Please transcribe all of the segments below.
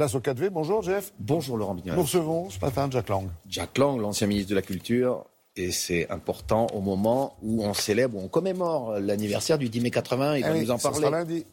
Place au 4V. Bonjour, Jeff. Bonjour, Laurent Bignolas. Nous recevons ce matin Jack Lang. Jack Lang, l'ancien ministre de la Culture. Et c'est important au moment où on célèbre, où on commémore l'anniversaire du 10 mai 80. Il va nous en parler. Ça sera lundi.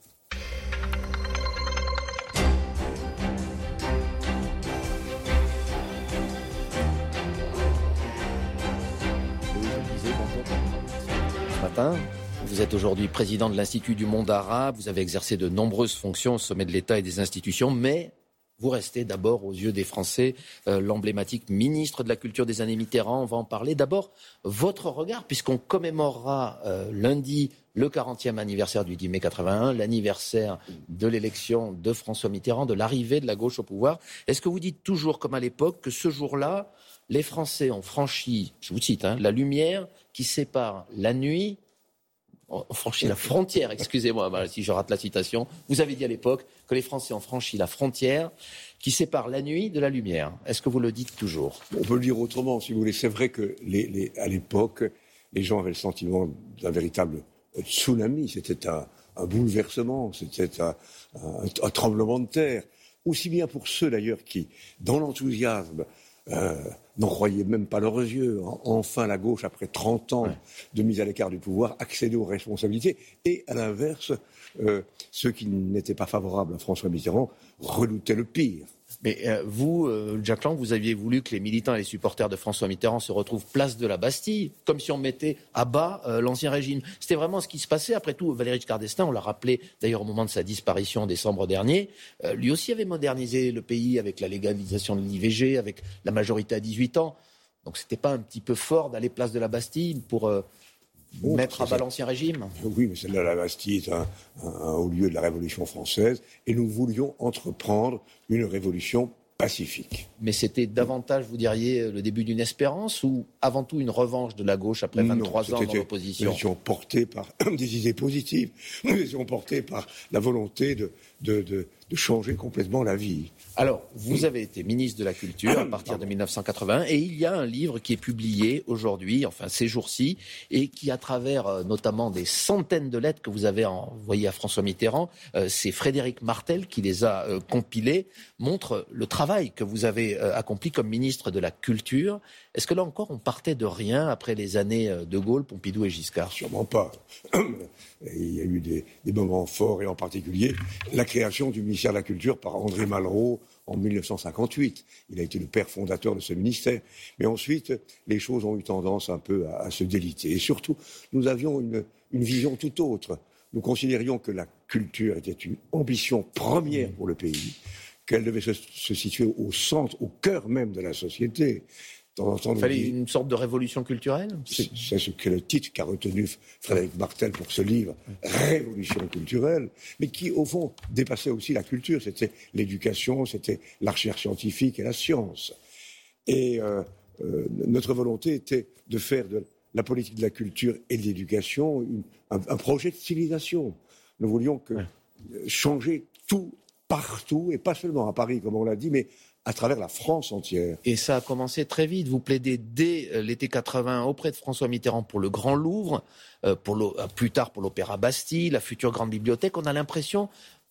Vous êtes aujourd'hui président de l'Institut du monde arabe, vous avez exercé de nombreuses fonctions au sommet de l'État et des institutions, mais vous restez d'abord aux yeux des Français l'emblématique ministre de la Culture des années Mitterrand. On va en parler. D'abord, votre regard, puisqu'on commémorera lundi le 40e anniversaire du 10 mai 81, l'anniversaire de l'élection de François Mitterrand, de l'arrivée de la gauche au pouvoir. Est-ce que vous dites toujours, comme à l'époque, que ce jour-là, les Français ont franchi, je vous cite, la lumière qui sépare la nuit... On franchit la frontière, excusez-moi si je rate la citation. Vous avez dit à l'époque que les Français ont franchi la frontière qui sépare la nuit de la lumière. Est-ce que vous le dites toujours ? On peut le dire autrement, si vous voulez. C'est vrai que à l'époque, les gens avaient le sentiment d'un véritable tsunami. C'était un bouleversement, c'était un tremblement de terre. Aussi bien pour ceux d'ailleurs qui, dans l'enthousiasme, n'en croyaient même pas leurs yeux. Enfin, la gauche, après 30 ans de mise à l'écart du pouvoir, accédait aux responsabilités. Et à l'inverse, ceux qui n'étaient pas favorables à François Mitterrand redoutaient le pire. Mais vous, Jack Lang, vous aviez voulu que les militants et les supporters de François Mitterrand se retrouvent place de la Bastille, comme si on mettait à bas l'ancien régime. C'était vraiment ce qui se passait. Après tout, Valéry Giscard d'Estaing, on l'a rappelé d'ailleurs au moment de sa disparition en décembre dernier, lui aussi avait modernisé le pays avec la légalisation de l'IVG, avec la majorité à 18 ans. Donc c'était pas un petit peu fort d'aller place de la Bastille pour... mettre à bas l'ancien régime ? Oui, mais celle de la Bastille est un haut lieu de la Révolution française et nous voulions entreprendre une révolution pacifique. Mais c'était davantage, vous diriez, le début d'une espérance ou avant tout une revanche de la gauche après 23 ans dans l'opposition ? Nous étions portés par des idées positives, nous étions portés par la volonté de changer complètement la vie. Alors, vous avez été ministre de la Culture à partir de 1981 et il y a un livre qui est publié aujourd'hui, enfin ces jours-ci, et qui à travers notamment des centaines de lettres que vous avez envoyées à François Mitterrand, c'est Frédéric Martel qui les a compilées, montre le travail que vous avez accompli comme ministre de la Culture. Est-ce que là encore on partait de rien après les années de Gaulle, Pompidou et Giscard ? Sûrement pas. Il y a eu des moments forts et en particulier la création du ministère de la Culture par André Malraux en 1958. Il a été le père fondateur de ce ministère. Mais ensuite, les choses ont eu tendance un peu à se déliter. Et surtout, nous avions une vision tout autre. Nous considérions que la culture était une ambition première pour le pays, qu'elle devait se situer au centre, au cœur même de la société. Il fallait une sorte de révolution culturelle ? C'est ce que le titre qu'a retenu Frédéric Martel pour ce livre, Révolution culturelle, mais qui, au fond, dépassait aussi la culture. C'était l'éducation, c'était la recherche scientifique et la science. Et notre volonté était de faire de la politique de la culture et de l'éducation un projet de civilisation. Nous voulions changer tout, partout, et pas seulement à Paris, comme on l'a dit, mais à travers la France entière. Et ça a commencé très vite. Vous plaidez dès l'été 80 auprès de François Mitterrand pour le Grand Louvre, plus tard pour l'Opéra Bastille, la future Grande Bibliothèque. On a l'impression,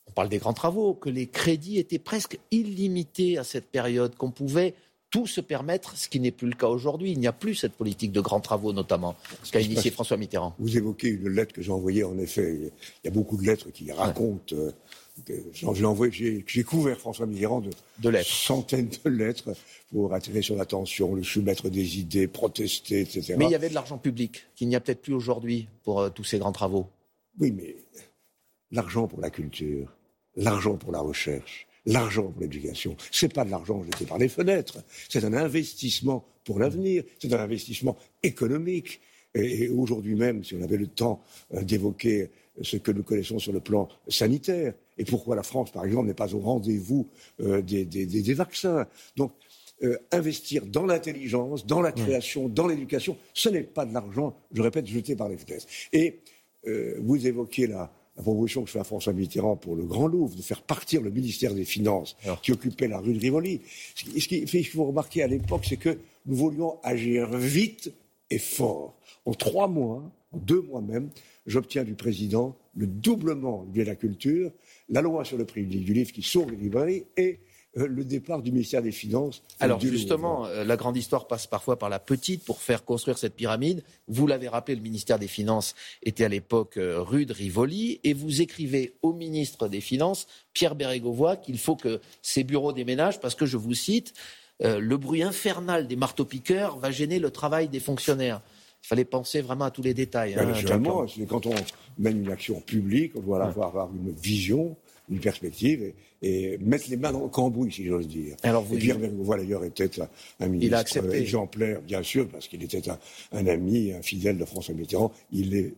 on parle des grands travaux, que les crédits étaient presque illimités à cette période, qu'on pouvait tout se permettre, ce qui n'est plus le cas aujourd'hui. Il n'y a plus cette politique de grands travaux, notamment, ce qu'a initié François Mitterrand. Vous évoquez une lettre que j'ai envoyée, en effet. Il y a beaucoup de lettres qui racontent... J'ai couvert François Mitterrand de lettres. Centaines de lettres pour attirer son attention, le soumettre des idées, protester, etc. Mais il y avait de l'argent public qu'il n'y a peut-être plus aujourd'hui pour tous ces grands travaux. Oui, mais l'argent pour la culture, l'argent pour la recherche, l'argent pour l'éducation, c'est pas de l'argent jeté par les fenêtres. C'est un investissement pour l'avenir, c'est un investissement économique. Et aujourd'hui même, si on avait le temps d'évoquer ce que nous connaissons sur le plan sanitaire, et pourquoi la France, par exemple, n'est pas au rendez-vous des vaccins. Donc, investir dans l'intelligence, dans la création, dans l'éducation, ce n'est pas de l'argent, je répète, jeté par les fenêtres. Et vous évoquiez la proposition que je fais à François Mitterrand pour le Grand Louvre, de faire partir le ministère des Finances qui occupait la rue de Rivoli. Ce qu'il faut remarquer à l'époque, c'est que nous voulions agir vite et fort. En 3 mois, en 2 mois même, j'obtiens du président le doublement du budget de la culture, la loi sur le prix du livre qui sauve les librairies et le départ du ministère des Finances. Alors justement, la grande histoire passe parfois par la petite pour faire construire cette pyramide. Vous l'avez rappelé, le ministère des Finances était à l'époque rue de Rivoli et vous écrivez au ministre des Finances, Pierre Bérégovoy, qu'il faut que ses bureaux déménagent parce que, je vous cite, le bruit infernal des marteaux-piqueurs va gêner le travail des fonctionnaires. Il fallait penser vraiment à tous les détails. Naturellement, quand on mène une action publique, on doit avoir une vision, une perspective et mettre les mains dans le cambouis, si j'ose dire. Alors vous Pierre Bérégovoy, d'ailleurs, était un ministre exemplaire, bien sûr, parce qu'il était un ami, un fidèle de François Mitterrand. Il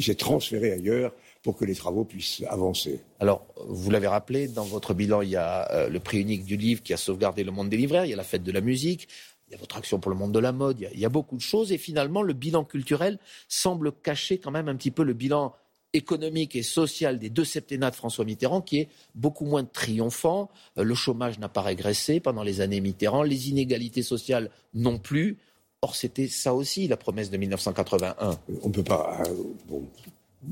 s'est transféré ailleurs pour que les travaux puissent avancer. Alors, vous l'avez rappelé, dans votre bilan, il y a le prix unique du livre qui a sauvegardé le monde des libraires, il y a la fête de la musique, il y a votre action pour le monde de la mode, il y a beaucoup de choses. Et finalement, le bilan culturel semble cacher quand même un petit peu le bilan économique et sociale des deux septennats de François Mitterrand, qui est beaucoup moins triomphant. Le chômage n'a pas régressé pendant les années Mitterrand, les inégalités sociales non plus. Or, c'était ça aussi la promesse de 1981. On ne peut pas... vous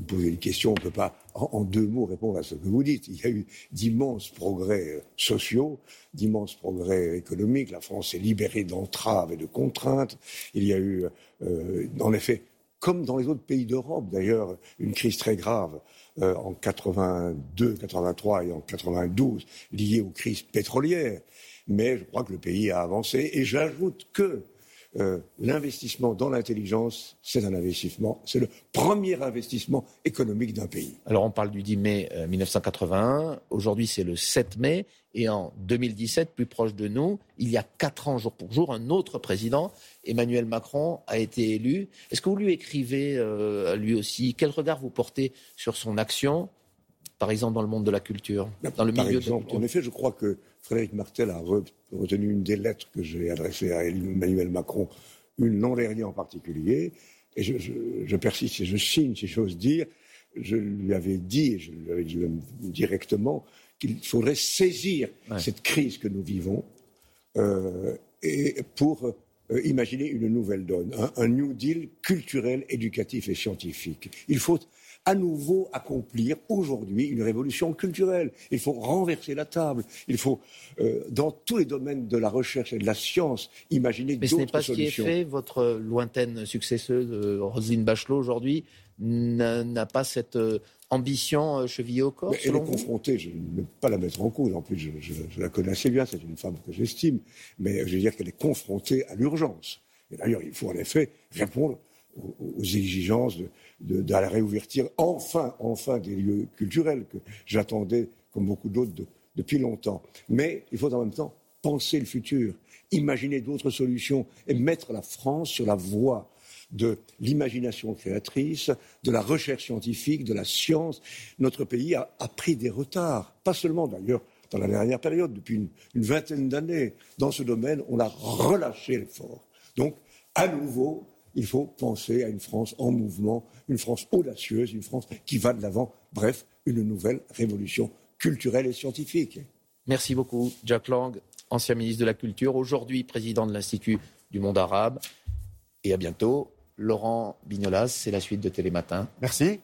posez une question, on ne peut pas en deux mots répondre à ce que vous dites. Il y a eu d'immenses progrès sociaux, d'immenses progrès économiques. La France s'est libérée d'entraves et de contraintes. Il y a eu, en effet... comme dans les autres pays d'Europe, d'ailleurs, une crise très grave en 82, 83 et en 92, liée aux crises pétrolières. Mais je crois que le pays a avancé. Et j'ajoute que l'investissement dans l'intelligence, c'est un investissement, c'est le premier investissement économique d'un pays. Alors on parle du 10 mai 1981, aujourd'hui c'est le 7 mai, et en 2017, plus proche de nous, il y a 4 ans jour pour jour, un autre président, Emmanuel Macron, a été élu. Est-ce que vous lui écrivez, lui aussi, quel regard vous portez sur son action, par exemple dans le monde de la culture, dans le milieu de la culture ? En effet, je crois que Frédéric Martel a retenu une des lettres que j'ai adressées à Emmanuel Macron, une l'an dernier en particulier, et je persiste et je signe, si j'ose dire, je lui avais dit, et je lui avais dit même directement, qu'il faudrait saisir cette crise que nous vivons et pour imaginer une nouvelle donne, un New Deal culturel, éducatif et scientifique. Il faut à nouveau accomplir aujourd'hui une révolution culturelle. Il faut renverser la table. Il faut, dans tous les domaines de la recherche et de la science, imaginer d'autres solutions. Mais ce n'est pas ce qui est fait. Votre lointaine successeuse, Roselyne Bachelot, aujourd'hui, n'a pas cette ambition chevillée au corps. Mais elle est confrontée, je ne veux pas la mettre en cause, en plus je la connais assez bien, c'est une femme que j'estime, mais je veux dire qu'elle est confrontée à l'urgence. Et d'ailleurs, il faut en effet répondre aux exigences de la réouverture enfin des lieux culturels que j'attendais, comme beaucoup d'autres, depuis longtemps. Mais il faut en même temps penser le futur, imaginer d'autres solutions et mettre la France sur la voie de l'imagination créatrice, de la recherche scientifique, de la science. Notre pays a pris des retards, pas seulement d'ailleurs dans la dernière période, depuis une vingtaine d'années. Dans ce domaine, on a relâché l'effort. Donc, à nouveau... il faut penser à une France en mouvement, une France audacieuse, une France qui va de l'avant. Bref, une nouvelle révolution culturelle et scientifique. Merci beaucoup, Jack Lang, ancien ministre de la Culture, aujourd'hui président de l'Institut du Monde Arabe. Et à bientôt, Laurent Bignolas, c'est la suite de Télématin. Merci.